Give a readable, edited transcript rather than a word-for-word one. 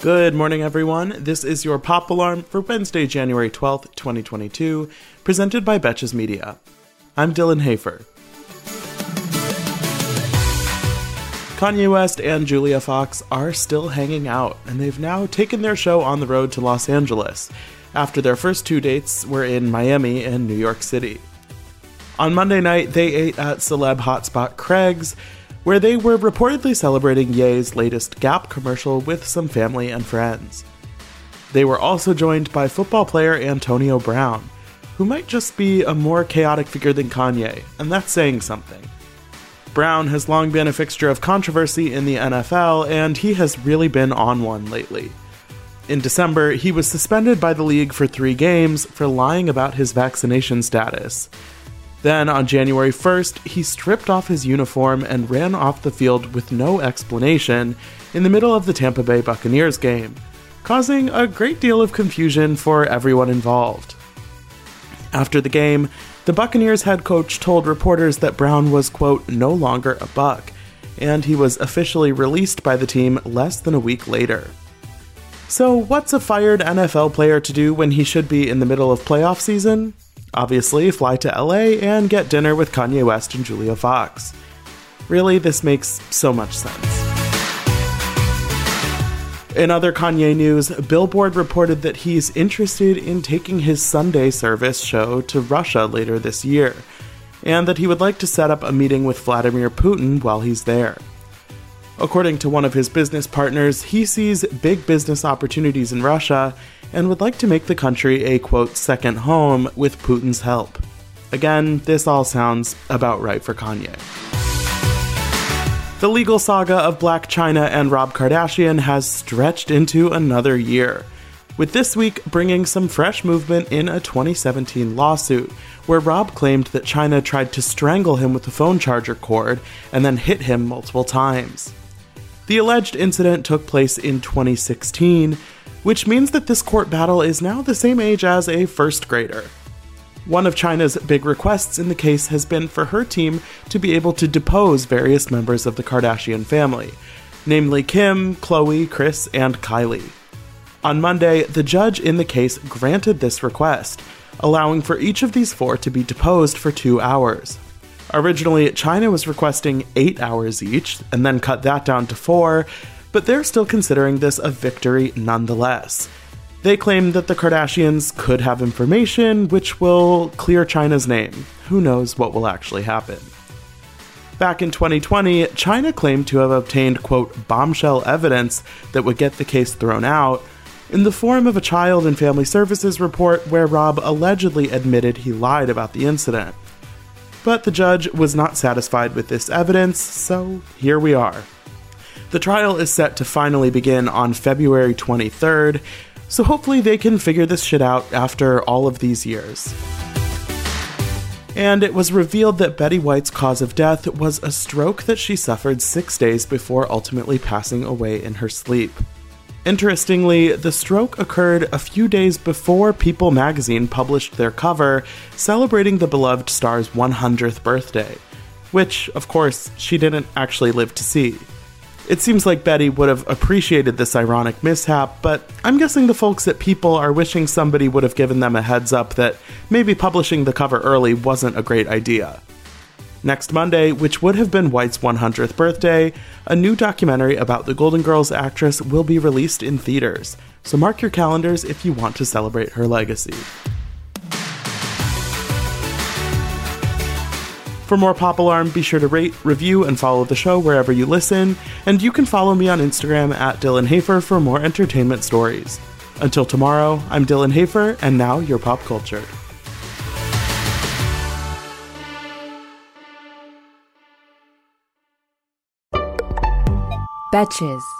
Good morning, everyone. This is your Pop Alarm for Wednesday, January 12th, 2022, presented by Betches Media. I'm Dylan Hafer. Kanye West and Julia Fox are still hanging out, and they've now taken their show on the road to Los Angeles, after their first two dates were in Miami and New York City. On Monday night, they ate at celeb hotspot Craig's, where they were reportedly celebrating Ye's latest Gap commercial with some family and friends. They were also joined by football player Antonio Brown, who might just be a more chaotic figure than Kanye, and that's saying something. Brown has long been a fixture of controversy in the NFL, and he has really been on one lately. In December, he was suspended by the league for 3 games for lying about his vaccination status. Then, on January 1st, he stripped off his uniform and ran off the field with no explanation in the middle of the Tampa Bay Buccaneers game, causing a great deal of confusion for everyone involved. After the game, the Buccaneers head coach told reporters that Brown was, quote, no longer a Buck, and he was officially released by the team less than a week later. So what's a fired NFL player to do when he should be in the middle of playoff season? Obviously, fly to LA and get dinner with Kanye West and Julia Fox. Really, this makes so much sense. In other Kanye news, Billboard reported that he's interested in taking his Sunday service show to Russia later this year, and that he would like to set up a meeting with Vladimir Putin while he's there. According to one of his business partners, he sees big business opportunities in Russia and would like to make the country a, quote, second home with Putin's help. Again, this all sounds about right for Kanye. The legal saga of Blac Chyna and Rob Kardashian has stretched into another year, with this week bringing some fresh movement in a 2017 lawsuit, where Rob claimed that Chyna tried to strangle him with a phone charger cord and then hit him multiple times. The alleged incident took place in 2016, which means that this court battle is now the same age as a first grader. One of Chyna's big requests in the case has been for her team to be able to depose various members of the Kardashian family, namely Kim, Khloe, Kris, and Kylie. On Monday, the judge in the case granted this request, allowing for each of these 4 to be deposed for 2 hours. Originally, Chyna was requesting 8 hours each, and then cut that down to 4, but they're still considering this a victory nonetheless. They claim that the Kardashians could have information which will clear Chyna's name. Who knows what will actually happen. Back in 2020, Chyna claimed to have obtained, quote, bombshell evidence that would get the case thrown out in the form of a Child and Family Services report where Rob allegedly admitted he lied about the incident. But the judge was not satisfied with this evidence, so here we are. The trial is set to finally begin on February 23rd, so hopefully they can figure this shit out after all of these years. And it was revealed that Betty White's cause of death was a stroke that she suffered 6 days before ultimately passing away in her sleep. Interestingly, the stroke occurred a few days before People magazine published their cover celebrating the beloved star's 100th birthday, which, of course, she didn't actually live to see. It seems like Betty would have appreciated this ironic mishap, but I'm guessing the folks at People are wishing somebody would have given them a heads up that maybe publishing the cover early wasn't a great idea. Next Monday, which would have been White's 100th birthday, a new documentary about the Golden Girls actress will be released in theaters, so mark your calendars if you want to celebrate her legacy. For more Pop Alarm, be sure to rate, review, and follow the show wherever you listen, and you can follow me on Instagram at Dylan Hafer for more entertainment stories. Until tomorrow, I'm Dylan Hafer, and now you're pop cultured. Betches.